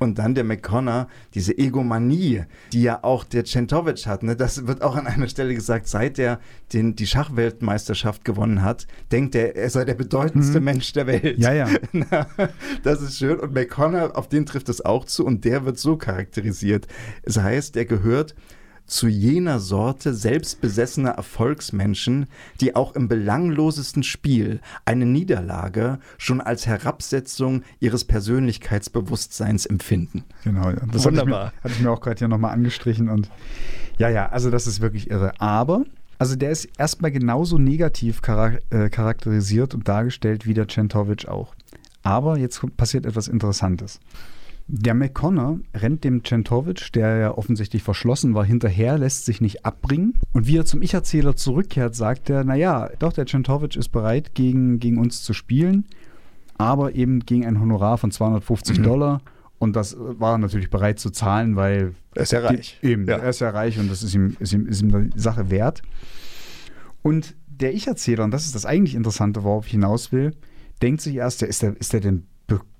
Und dann der McConnor, diese Egomanie, die ja auch der Czentovic hat. Ne? Das wird auch an einer Stelle gesagt, seit er die Schachweltmeisterschaft gewonnen hat, denkt er, er sei der bedeutendste Mensch der Welt. Ja, ja. Das ist schön. Und McConnor, auf den trifft es auch zu. Und der wird so charakterisiert. Es heißt, er gehört zu jener Sorte selbstbesessener Erfolgsmenschen, die auch im belanglosesten Spiel eine Niederlage schon als Herabsetzung ihres Persönlichkeitsbewusstseins empfinden. Genau, ja. Das wunderbar. Hatte ich mir auch gerade hier nochmal angestrichen. Und ja, also das ist wirklich irre. Aber, also der ist erstmal genauso negativ charakterisiert und dargestellt wie der Czentovic auch. Aber jetzt passiert etwas Interessantes. Der McConnor rennt dem Czentovic, der ja offensichtlich verschlossen war, hinterher, lässt sich nicht abbringen. Und wie er zum Ich-Erzähler zurückkehrt, sagt er, naja, doch, der Czentovic ist bereit, gegen uns zu spielen, aber eben gegen ein Honorar von $250. Und das war er natürlich bereit zu zahlen, weil er ist ja reich. Er ist ja reich und das ist ihm die Sache wert. Und der Ich-Erzähler, und das ist das eigentlich Interessante, worauf ich hinaus will, denkt sich erst, ist der denn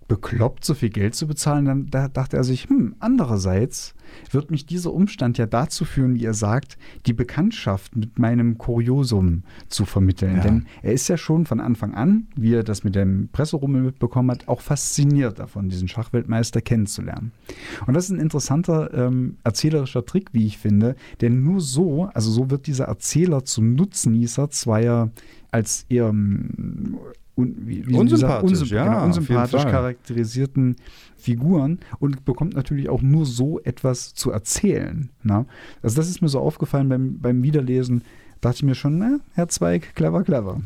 bekloppt, so viel Geld zu bezahlen? Dann da dachte er sich, andererseits wird mich dieser Umstand ja dazu führen, wie er sagt, die Bekanntschaft mit meinem Kuriosum zu vermitteln. Ja. Denn er ist ja schon von Anfang an, wie er das mit dem Presserummel mitbekommen hat, auch fasziniert davon, diesen Schachweltmeister kennenzulernen. Und das ist ein interessanter erzählerischer Trick, wie ich finde, denn nur so, also so wird dieser Erzähler zum Nutznießer zweier als eher unsympathisch charakterisierten Figuren und bekommt natürlich auch nur so etwas zu erzählen. Na? Also das ist mir so aufgefallen beim Wiederlesen, dachte ich mir schon, Herr Zweig, clever.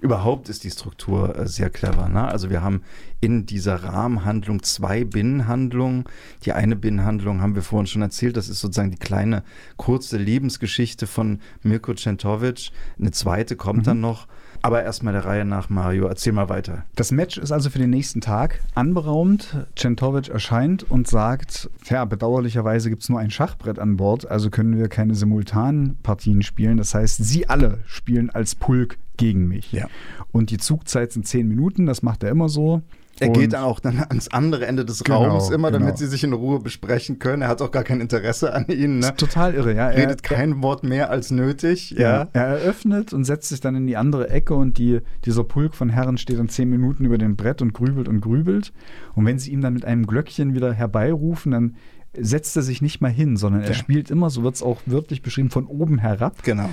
Überhaupt ist die Struktur sehr clever. Ne? Also wir haben in dieser Rahmenhandlung 2 Binnenhandlungen. Die eine Binnenhandlung haben wir vorhin schon erzählt. Das ist sozusagen die kleine, kurze Lebensgeschichte von Mirko Czentovic. Eine zweite kommt dann noch. Aber erstmal der Reihe nach, Mario, erzähl mal weiter. Das Match ist also für den nächsten Tag anberaumt. Czentovic erscheint und sagt, bedauerlicherweise gibt es nur ein Schachbrett an Bord, also können wir keine Simultanpartien spielen. Das heißt, Sie alle spielen als Pulk gegen mich. Ja. Und die Zugzeit sind 10 Minuten, das macht er immer so. Er geht dann auch ans andere Ende des Raums damit sie sich in Ruhe besprechen können. Er hat auch gar kein Interesse an ihnen. Ne? Total irre, ja. Er redet kein Wort mehr als nötig. Ja. Er eröffnet und setzt sich dann in die andere Ecke und dieser Pulk von Herren steht dann 10 Minuten über dem Brett und grübelt. Und wenn sie ihn dann mit einem Glöckchen wieder herbeirufen, dann setzt er sich nicht mal hin, sondern er spielt immer, so wird es auch wörtlich beschrieben, von oben herab. Genau.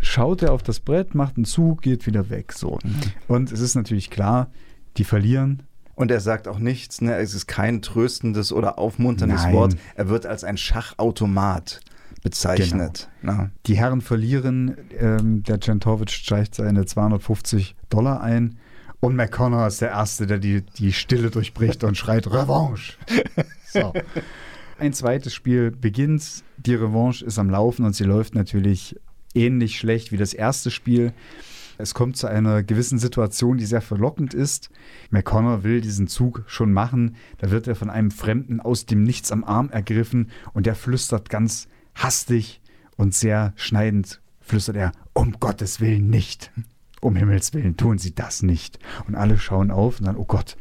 Schaut er auf das Brett, macht einen Zug, geht wieder weg. So. Und es ist natürlich klar, die verlieren. Und er sagt auch nichts, ne? Es ist kein tröstendes oder aufmunterndes Wort. Er wird als ein Schachautomat bezeichnet. Genau. Ja. Die Herren verlieren, der Czentovic streicht seine $250 ein und McConnor ist der Erste, der die Stille durchbricht und schreit Revanche. So. Ein zweites Spiel beginnt, die Revanche ist am Laufen und sie läuft natürlich ähnlich schlecht wie das erste Spiel. Es kommt zu einer gewissen Situation, die sehr verlockend ist. McConnor will diesen Zug schon machen. Da wird er von einem Fremden aus dem Nichts am Arm ergriffen und der flüstert ganz hastig und sehr schneidend, flüstert er, um Gottes Willen nicht. Um Himmels Willen, tun Sie das nicht. Und alle schauen auf und dann, oh Gott,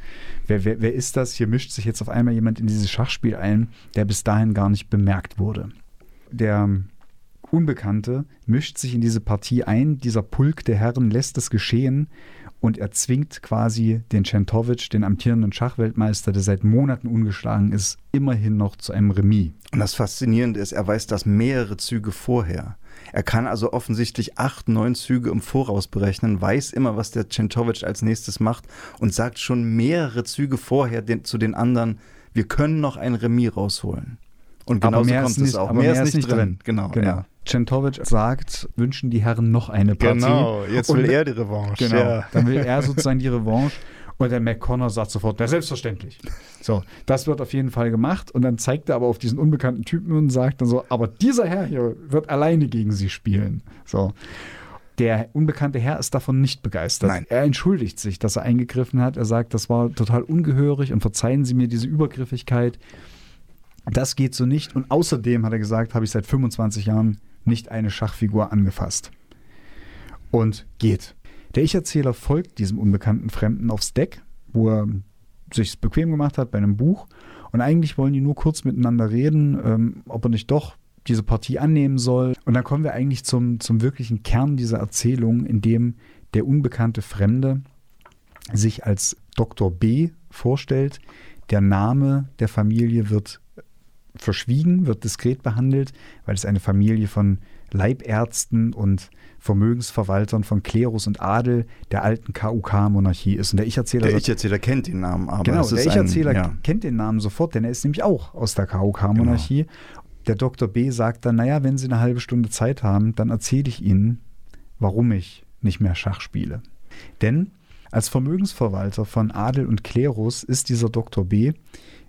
wer ist das? Hier mischt sich jetzt auf einmal jemand in dieses Schachspiel ein, der bis dahin gar nicht bemerkt wurde. Der Unbekannte mischt sich in diese Partie ein, dieser Pulk der Herren lässt es geschehen und erzwingt quasi den Czentovic, den amtierenden Schachweltmeister, der seit Monaten ungeschlagen ist, immerhin noch zu einem Remis. Und das Faszinierende ist, er weiß das mehrere Züge vorher. Er kann also offensichtlich 8, 9 Züge im Voraus berechnen, weiß immer, was der Czentovic als nächstes macht und sagt schon mehrere Züge vorher zu den anderen, wir können noch ein Remis rausholen. Und genauso kommt es auch. Aber mehr ist nicht drin. Genau. Ja. Czentovic sagt, wünschen die Herren noch eine Partie. Genau, jetzt will er die Revanche. Genau, ja. Dann will er sozusagen die Revanche. Und der McConnor sagt sofort, na selbstverständlich. So, das wird auf jeden Fall gemacht. Und dann zeigt er aber auf diesen unbekannten Typen und sagt dann so, aber dieser Herr hier wird alleine gegen sie spielen. So. Der unbekannte Herr ist davon nicht begeistert. Nein. Er entschuldigt sich, dass er eingegriffen hat. Er sagt, das war total ungehörig und verzeihen Sie mir diese Übergriffigkeit. Das geht so nicht. Und außerdem, hat er gesagt, habe ich seit 25 Jahren nicht eine Schachfigur angefasst. Und geht. Der Ich-Erzähler folgt diesem unbekannten Fremden aufs Deck, wo er sich's bequem gemacht hat bei einem Buch. Und eigentlich wollen die nur kurz miteinander reden, ob er nicht doch diese Partie annehmen soll. Und dann kommen wir eigentlich zum wirklichen Kern dieser Erzählung, in dem der unbekannte Fremde sich als Dr. B vorstellt. Der Name der Familie wird verschwiegen, wird diskret behandelt, weil es eine Familie von Leibärzten und Vermögensverwaltern von Klerus und Adel der alten KUK-Monarchie ist. Und der Ich-Erzähler kennt den Namen aber. Genau, der Ich-Erzähler kennt den Namen sofort, denn er ist nämlich auch aus der KUK-Monarchie. Genau. Der Dr. B. sagt dann, naja, wenn Sie eine halbe Stunde Zeit haben, dann erzähle ich Ihnen, warum ich nicht mehr Schach spiele. Denn als Vermögensverwalter von Adel und Klerus ist dieser Dr. B.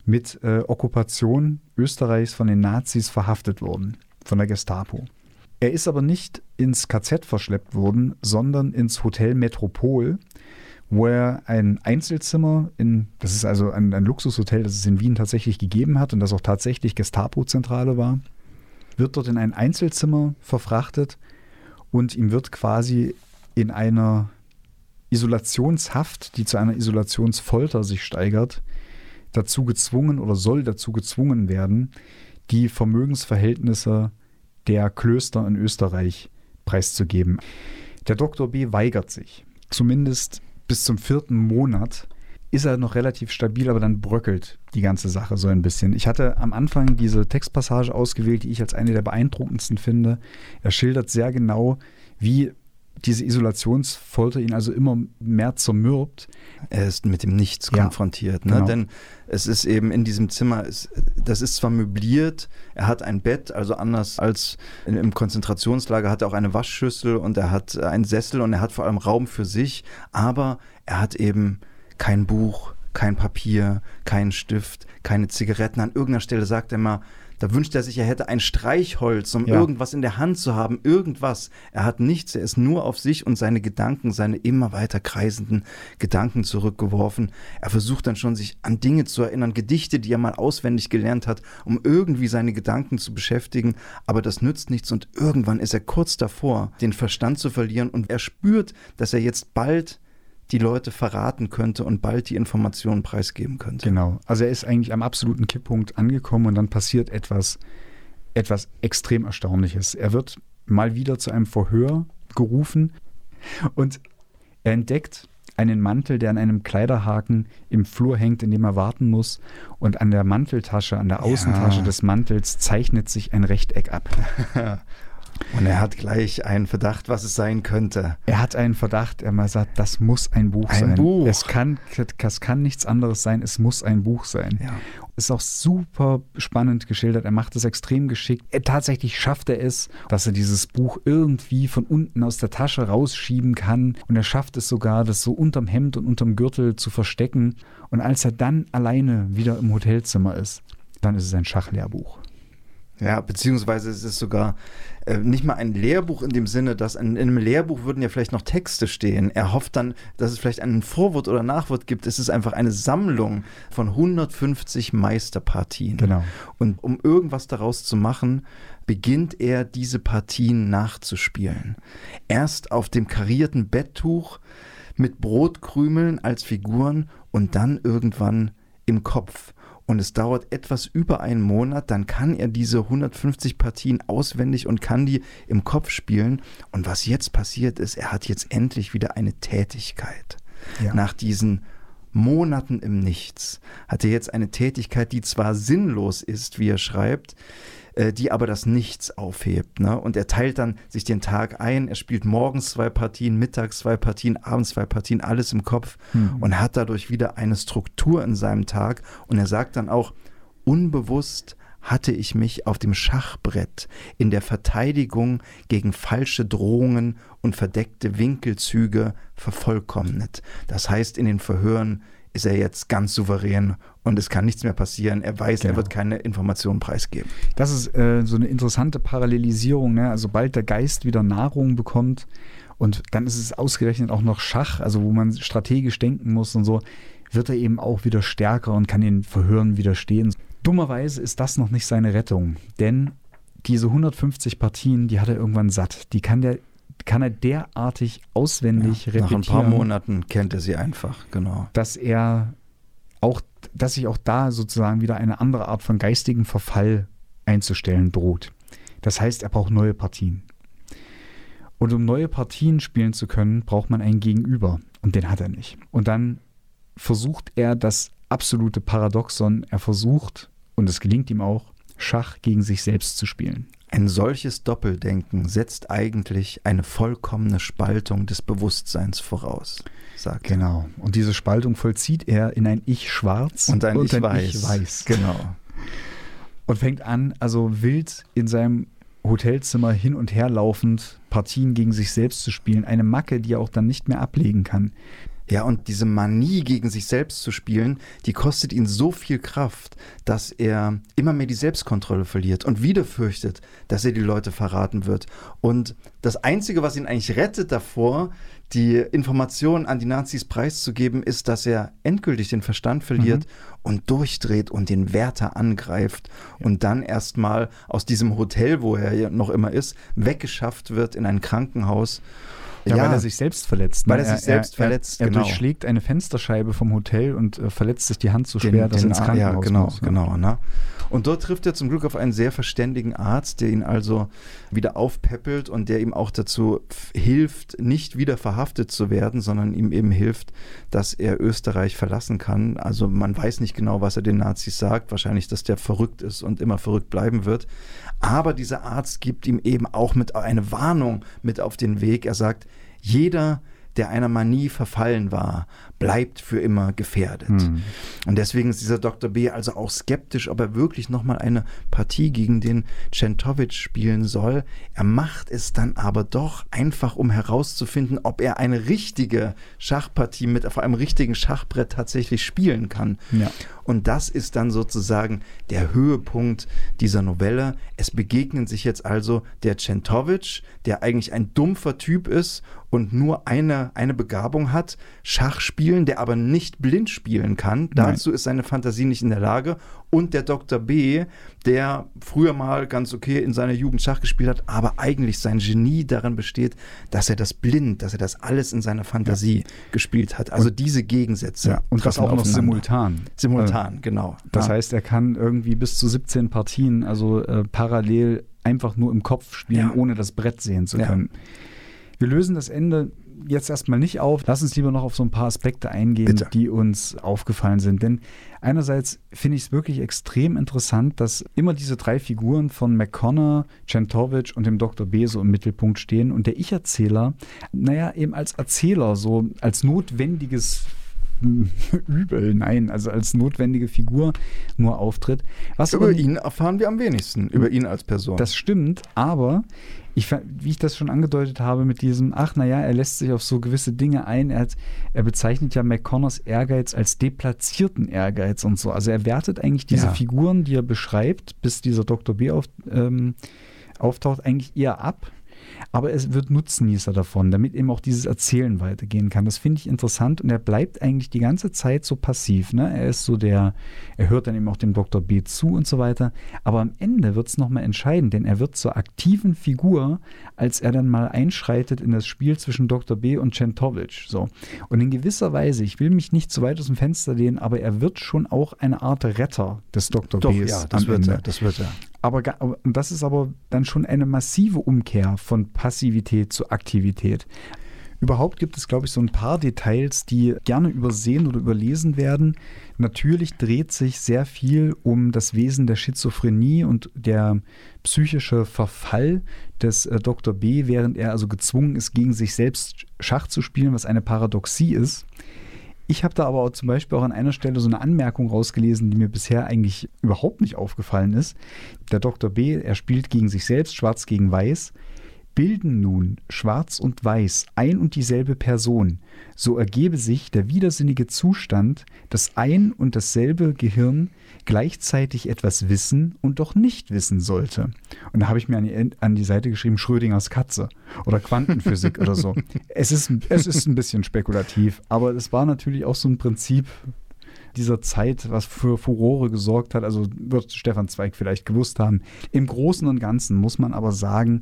mit Okkupation Österreichs von den Nazis verhaftet worden, von der Gestapo. Er ist aber nicht ins KZ verschleppt worden, sondern ins Hotel Metropol, wo er ein Einzelzimmer, das ist also ein Luxushotel, das es in Wien tatsächlich gegeben hat und das auch tatsächlich Gestapo-Zentrale war, wird dort in ein Einzelzimmer verfrachtet und ihm wird quasi in einer Isolationshaft, die zu einer Isolationsfolter sich steigert, dazu gezwungen oder soll dazu gezwungen werden, die Vermögensverhältnisse der Klöster in Österreich preiszugeben. Der Dr. B. weigert sich. Zumindest bis zum 4. Monat ist er noch relativ stabil, aber dann bröckelt die ganze Sache so ein bisschen. Ich hatte am Anfang diese Textpassage ausgewählt, die ich als eine der beeindruckendsten finde. Er schildert sehr genau, wie diese Isolationsfolter ihn also immer mehr zermürbt. Er ist mit dem Nichts konfrontiert. Ne? Genau. Denn es ist eben in diesem Zimmer, das ist zwar möbliert, er hat ein Bett, also anders als im Konzentrationslager hat er auch eine Waschschüssel und er hat einen Sessel und er hat vor allem Raum für sich, aber er hat eben kein Buch, kein Papier, keinen Stift, keine Zigaretten. An irgendeiner Stelle sagt er mal, da wünscht er sich, er hätte ein Streichholz, um irgendwas in der Hand zu haben, irgendwas. Er hat nichts, er ist nur auf sich und seine Gedanken, seine immer weiter kreisenden Gedanken zurückgeworfen. Er versucht dann schon, sich an Dinge zu erinnern, Gedichte, die er mal auswendig gelernt hat, um irgendwie seine Gedanken zu beschäftigen. Aber das nützt nichts und irgendwann ist er kurz davor, den Verstand zu verlieren und er spürt, dass er jetzt bald die Leute verraten könnte und bald die Informationen preisgeben könnte. Genau, also er ist eigentlich am absoluten Kipppunkt angekommen und dann passiert etwas extrem Erstaunliches. Er wird mal wieder zu einem Verhör gerufen und er entdeckt einen Mantel, der an einem Kleiderhaken im Flur hängt, in dem er warten muss und an der Manteltasche, an der Außentasche des Mantels zeichnet sich ein Rechteck ab. Und er hat gleich einen Verdacht, was es sein könnte. Er hat einen Verdacht, er sagt, das muss ein Buch sein. Ein Buch. Es kann nichts anderes sein, es muss ein Buch sein. Ja. Ist auch super spannend geschildert, er macht es extrem geschickt. Tatsächlich schafft er es, dass er dieses Buch irgendwie von unten aus der Tasche rausschieben kann. Und er schafft es sogar, das so unterm Hemd und unterm Gürtel zu verstecken. Und als er dann alleine wieder im Hotelzimmer ist, dann ist es ein Schachlehrbuch. Ja, beziehungsweise es ist sogar nicht mal ein Lehrbuch in dem Sinne, dass in einem Lehrbuch würden ja vielleicht noch Texte stehen. Er hofft dann, dass es vielleicht einen Vorwort oder Nachwort gibt. Es ist einfach eine Sammlung von 150 Meisterpartien. Genau. Und um irgendwas daraus zu machen, beginnt er, diese Partien nachzuspielen. Erst auf dem karierten Betttuch mit Brotkrümeln als Figuren und dann irgendwann im Kopf. Und es dauert etwas über einen Monat, dann kann er diese 150 Partien auswendig und kann die im Kopf spielen. Und was jetzt passiert ist, er hat jetzt endlich wieder eine Tätigkeit. Ja. Nach diesen Monaten im Nichts hat er jetzt eine Tätigkeit, die zwar sinnlos ist, wie er schreibt, die aber das Nichts aufhebt. Ne? Und er teilt dann sich den Tag ein, er spielt morgens 2 Partien, mittags 2 Partien, abends 2 Partien, alles im Kopf und hat dadurch wieder eine Struktur in seinem Tag. Und er sagt dann auch, unbewusst hatte ich mich auf dem Schachbrett in der Verteidigung gegen falsche Drohungen und verdeckte Winkelzüge vervollkommnet. Das heißt, in den Verhören ist er jetzt ganz souverän und es kann nichts mehr passieren. Er weiß, genau, er wird keine Informationen preisgeben. Das ist so eine interessante Parallelisierung, ne? Also sobald der Geist wieder Nahrung bekommt und dann ist es ausgerechnet auch noch Schach, also wo man strategisch denken muss und so, wird er eben auch wieder stärker und kann den Verhören widerstehen. Dummerweise ist das noch nicht seine Rettung, denn diese 150 Partien, die hat er irgendwann satt. Die kann er derartig auswendig repetieren. Nach ein paar Monaten kennt er sie einfach, genau. Dass sich auch da sozusagen wieder eine andere Art von geistigem Verfall einzustellen droht. Das heißt, er braucht neue Partien. Und um neue Partien spielen zu können, braucht man einen Gegenüber. Und den hat er nicht. Und dann versucht er das absolute Paradoxon. Er versucht, und es gelingt ihm auch, Schach gegen sich selbst zu spielen. Ein solches Doppeldenken setzt eigentlich eine vollkommene Spaltung des Bewusstseins voraus, sagt er. Genau. Und diese Spaltung vollzieht er in ein Ich schwarz und ein Ich weiß. Genau. Und fängt an, also wild in seinem Hotelzimmer hin und her laufend Partien gegen sich selbst zu spielen. Eine Macke, die er auch dann nicht mehr ablegen kann. Ja, und diese Manie, gegen sich selbst zu spielen, die kostet ihn so viel Kraft, dass er immer mehr die Selbstkontrolle verliert und wieder fürchtet, dass er die Leute verraten wird. Und das Einzige, was ihn eigentlich rettet davor, die Informationen an die Nazis preiszugeben, ist, dass er endgültig den Verstand verliert und durchdreht und den Wärter angreift und dann erstmal aus diesem Hotel, wo er noch immer ist, weggeschafft wird in ein Krankenhaus. Ja, weil er sich selbst verletzt. Ne? Weil er sich selbst verletzt, genau. Er durchschlägt eine Fensterscheibe vom Hotel und verletzt sich die Hand so schwer, dass er ins Krankenhaus muss. Genau, ne? Und dort trifft er zum Glück auf einen sehr verständigen Arzt, der ihn also wieder aufpäppelt und der ihm auch dazu hilft, nicht wieder verhaftet zu werden, sondern ihm eben hilft, dass er Österreich verlassen kann. Also man weiß nicht genau, was er den Nazis sagt. Wahrscheinlich, dass der verrückt ist und immer verrückt bleiben wird. Aber dieser Arzt gibt ihm eben auch mit eine Warnung mit auf den Weg. Er sagt, jeder, der einer Manie verfallen war, bleibt für immer gefährdet. Und deswegen ist dieser Dr. B. also auch skeptisch, ob er wirklich nochmal eine Partie gegen den Czentovic spielen soll. Er macht es dann aber doch einfach, um herauszufinden, ob er eine richtige Schachpartie mit auf einem richtigen Schachbrett tatsächlich spielen kann. Ja. Und das ist dann sozusagen der Höhepunkt dieser Novelle. Es begegnen sich jetzt also der Czentovic, der eigentlich ein dumpfer Typ ist und nur eine Begabung hat, Schach spielen, der aber nicht blind spielen kann. Dazu ist seine Fantasie nicht in der Lage. Und der Dr. B., der früher mal ganz okay in seiner Jugend Schach gespielt hat, aber eigentlich sein Genie darin besteht, dass er das blind, dass er das alles in seiner Fantasie gespielt hat. Also und diese Gegensätze. Ja, und das auch noch simultan. Simultan, genau. Das heißt, er kann irgendwie bis zu 17 Partien, also parallel einfach nur im Kopf spielen, ohne das Brett sehen zu können. Ja. Wir lösen das Ende jetzt erstmal nicht auf. Lass uns lieber noch auf so ein paar Aspekte eingehen, bitte, die uns aufgefallen sind. Denn einerseits finde ich es wirklich extrem interessant, dass immer diese 3 Figuren von McConnor, Czentovic und dem Dr. B. so im Mittelpunkt stehen. Und der Ich-Erzähler, eben als Erzähler, so als notwendiges Übel, also als notwendige Figur nur auftritt. Über ihn erfahren wir am wenigsten, über ihn als Person. Das stimmt, aber wie ich das schon angedeutet habe mit diesem, er lässt sich auf so gewisse Dinge ein, er bezeichnet ja McConnors Ehrgeiz als deplatzierten Ehrgeiz und so. Also er wertet eigentlich diese Figuren, die er beschreibt, bis dieser Dr. B. auftaucht, eigentlich eher ab. Aber es wird Nutznießer davon, damit eben auch dieses Erzählen weitergehen kann. Das finde ich interessant und er bleibt eigentlich die ganze Zeit so passiv. Ne? Er ist so er hört dann eben auch dem Dr. B. zu und so weiter. Aber am Ende wird es nochmal entscheidend, denn er wird zur aktiven Figur, als er dann mal einschreitet in das Spiel zwischen Dr. B. und Czentovic. So. Und in gewisser Weise, ich will mich nicht zu weit aus dem Fenster lehnen, aber er wird schon auch eine Art Retter des Dr. B. Das wird er. Aber das ist aber dann schon eine massive Umkehr von Passivität zu Aktivität. Überhaupt gibt es, glaube ich, so ein paar Details, die gerne übersehen oder überlesen werden. Natürlich dreht sich sehr viel um das Wesen der Schizophrenie und der psychische Verfall des Dr. B., während er also gezwungen ist, gegen sich selbst Schach zu spielen, was eine Paradoxie ist. Ich habe da aber auch zum Beispiel auch an einer Stelle so eine Anmerkung rausgelesen, die mir bisher eigentlich überhaupt nicht aufgefallen ist. Der Dr. B., er spielt gegen sich selbst, schwarz gegen weiß. Bilden nun schwarz und weiß ein und dieselbe Person, so ergebe sich der widersinnige Zustand, dass ein und dasselbe Gehirn gleichzeitig etwas wissen und doch nicht wissen sollte. Und da habe ich mir an die Seite geschrieben, Schrödingers Katze oder Quantenphysik oder so. Es ist ein bisschen spekulativ, aber es war natürlich auch so ein Prinzip dieser Zeit, was für Furore gesorgt hat, also wird Stefan Zweig vielleicht gewusst haben. Im Großen und Ganzen muss man aber sagen,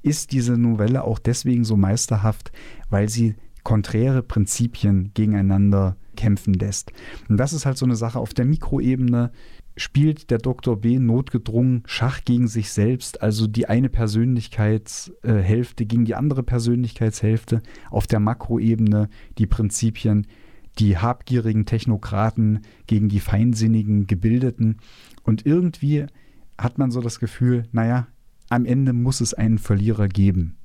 ist diese Novelle auch deswegen so meisterhaft, weil sie konträre Prinzipien gegeneinander kämpfen lässt. Und das ist halt so eine Sache auf der Mikroebene. Spielt der Dr. B. notgedrungen Schach gegen sich selbst, also die eine Persönlichkeitshälfte gegen die andere Persönlichkeitshälfte, auf der Makroebene die Prinzipien, die habgierigen Technokraten gegen die feinsinnigen Gebildeten. Und irgendwie hat man so das Gefühl, naja, am Ende muss es einen Verlierer geben.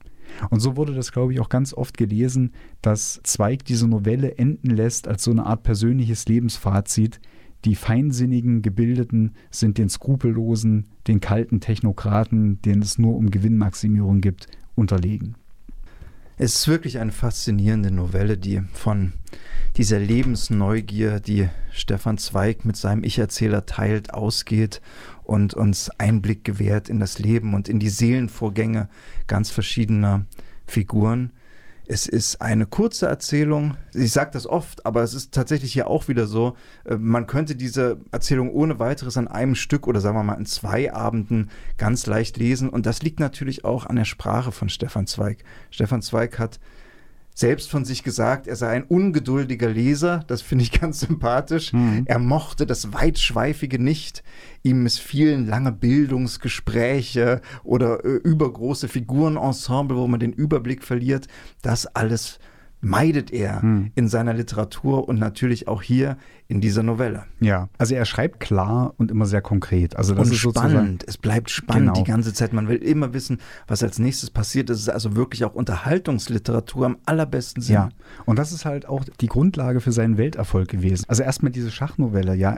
Und so wurde das, glaube ich, auch ganz oft gelesen, dass Zweig diese Novelle enden lässt als so eine Art persönliches Lebensfazit. Die feinsinnigen Gebildeten sind den Skrupellosen, den kalten Technokraten, denen es nur um Gewinnmaximierung gibt, unterlegen. Es ist wirklich eine faszinierende Novelle, die von dieser Lebensneugier, die Stefan Zweig mit seinem Ich-Erzähler teilt, ausgeht und uns Einblick gewährt in das Leben und in die Seelenvorgänge ganz verschiedener Figuren. Es ist eine kurze Erzählung. Ich sage das oft, aber es ist tatsächlich hier auch wieder so, man könnte diese Erzählung ohne weiteres an einem Stück oder sagen wir mal in zwei Abenden ganz leicht lesen. Und das liegt natürlich auch an der Sprache von Stefan Zweig. Stefan Zweig hat selbst von sich gesagt, er sei ein ungeduldiger Leser. Das finde ich ganz sympathisch. Mhm. Er mochte das Weitschweifige nicht. Ihm missfielen lange Bildungsgespräche oder übergroße Figurenensemble, wo man den Überblick verliert. Das alles meidet er in seiner Literatur und natürlich auch hier in dieser Novelle. Ja, also er schreibt klar und immer sehr konkret. Also das und ist spannend, es bleibt spannend genau. Die ganze Zeit. Man will immer wissen, was als nächstes passiert. Es ist also wirklich auch Unterhaltungsliteratur im allerbesten Sinne. Ja, und das ist halt auch die Grundlage für seinen Welterfolg gewesen. Also erstmal diese Schachnovelle, ja,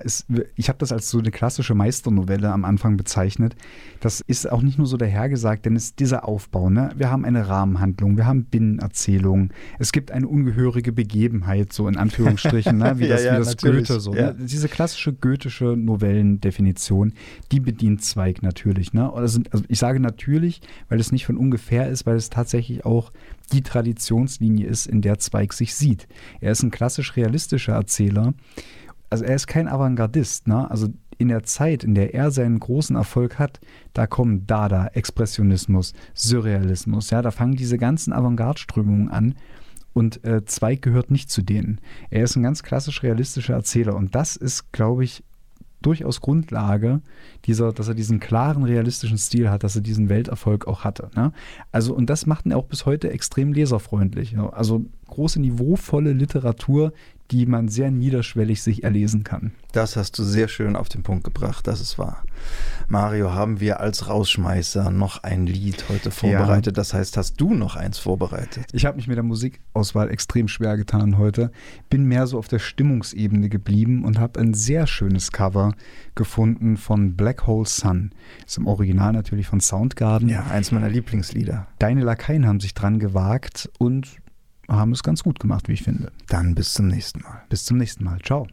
ich habe das als so eine klassische Meisternovelle am Anfang bezeichnet. Das ist auch nicht nur so dahergesagt, denn es ist dieser Aufbau, ne? Wir haben eine Rahmenhandlung, wir haben Binnenerzählungen, es gibt eine ungehörige Begebenheit, so in Anführungsstrichen, ne? wie das Goethe so. Ja. Ne? Diese klassische goethische Novellendefinition, die bedient Zweig natürlich. Ne? Also ich sage natürlich, weil es nicht von ungefähr ist, weil es tatsächlich auch die Traditionslinie ist, in der Zweig sich sieht. Er ist ein klassisch realistischer Erzähler. Also er ist kein Avantgardist. Ne? Also in der Zeit, in der er seinen großen Erfolg hat, da kommen Dada, Expressionismus, Surrealismus. Ja? Da fangen diese ganzen Avantgarde-Strömungen an. Und Zweig gehört nicht zu denen. Er ist ein ganz klassisch realistischer Erzähler. Und das ist, glaube ich, durchaus Grundlage, dass er diesen klaren, realistischen Stil hat, dass er diesen Welterfolg auch hatte. Ne? Also, und das macht ihn auch bis heute extrem leserfreundlich. Ja? Also große, niveauvolle Literatur, die man sehr niederschwellig sich erlesen kann. Das hast du sehr schön auf den Punkt gebracht, das ist wahr. Mario, haben wir als Rausschmeißer noch ein Lied heute vorbereitet? Ja. Das heißt, hast du noch eins vorbereitet? Ich habe mich mit der Musikauswahl extrem schwer getan heute. Bin mehr so auf der Stimmungsebene geblieben und habe ein sehr schönes Cover gefunden von Black Hole Sun. Ist im Original natürlich von Soundgarden. Ja, eins meiner Lieblingslieder. Deine Lakaien haben sich dran gewagt und haben es ganz gut gemacht, wie ich finde. Dann bis zum nächsten Mal. Bis zum nächsten Mal. Ciao.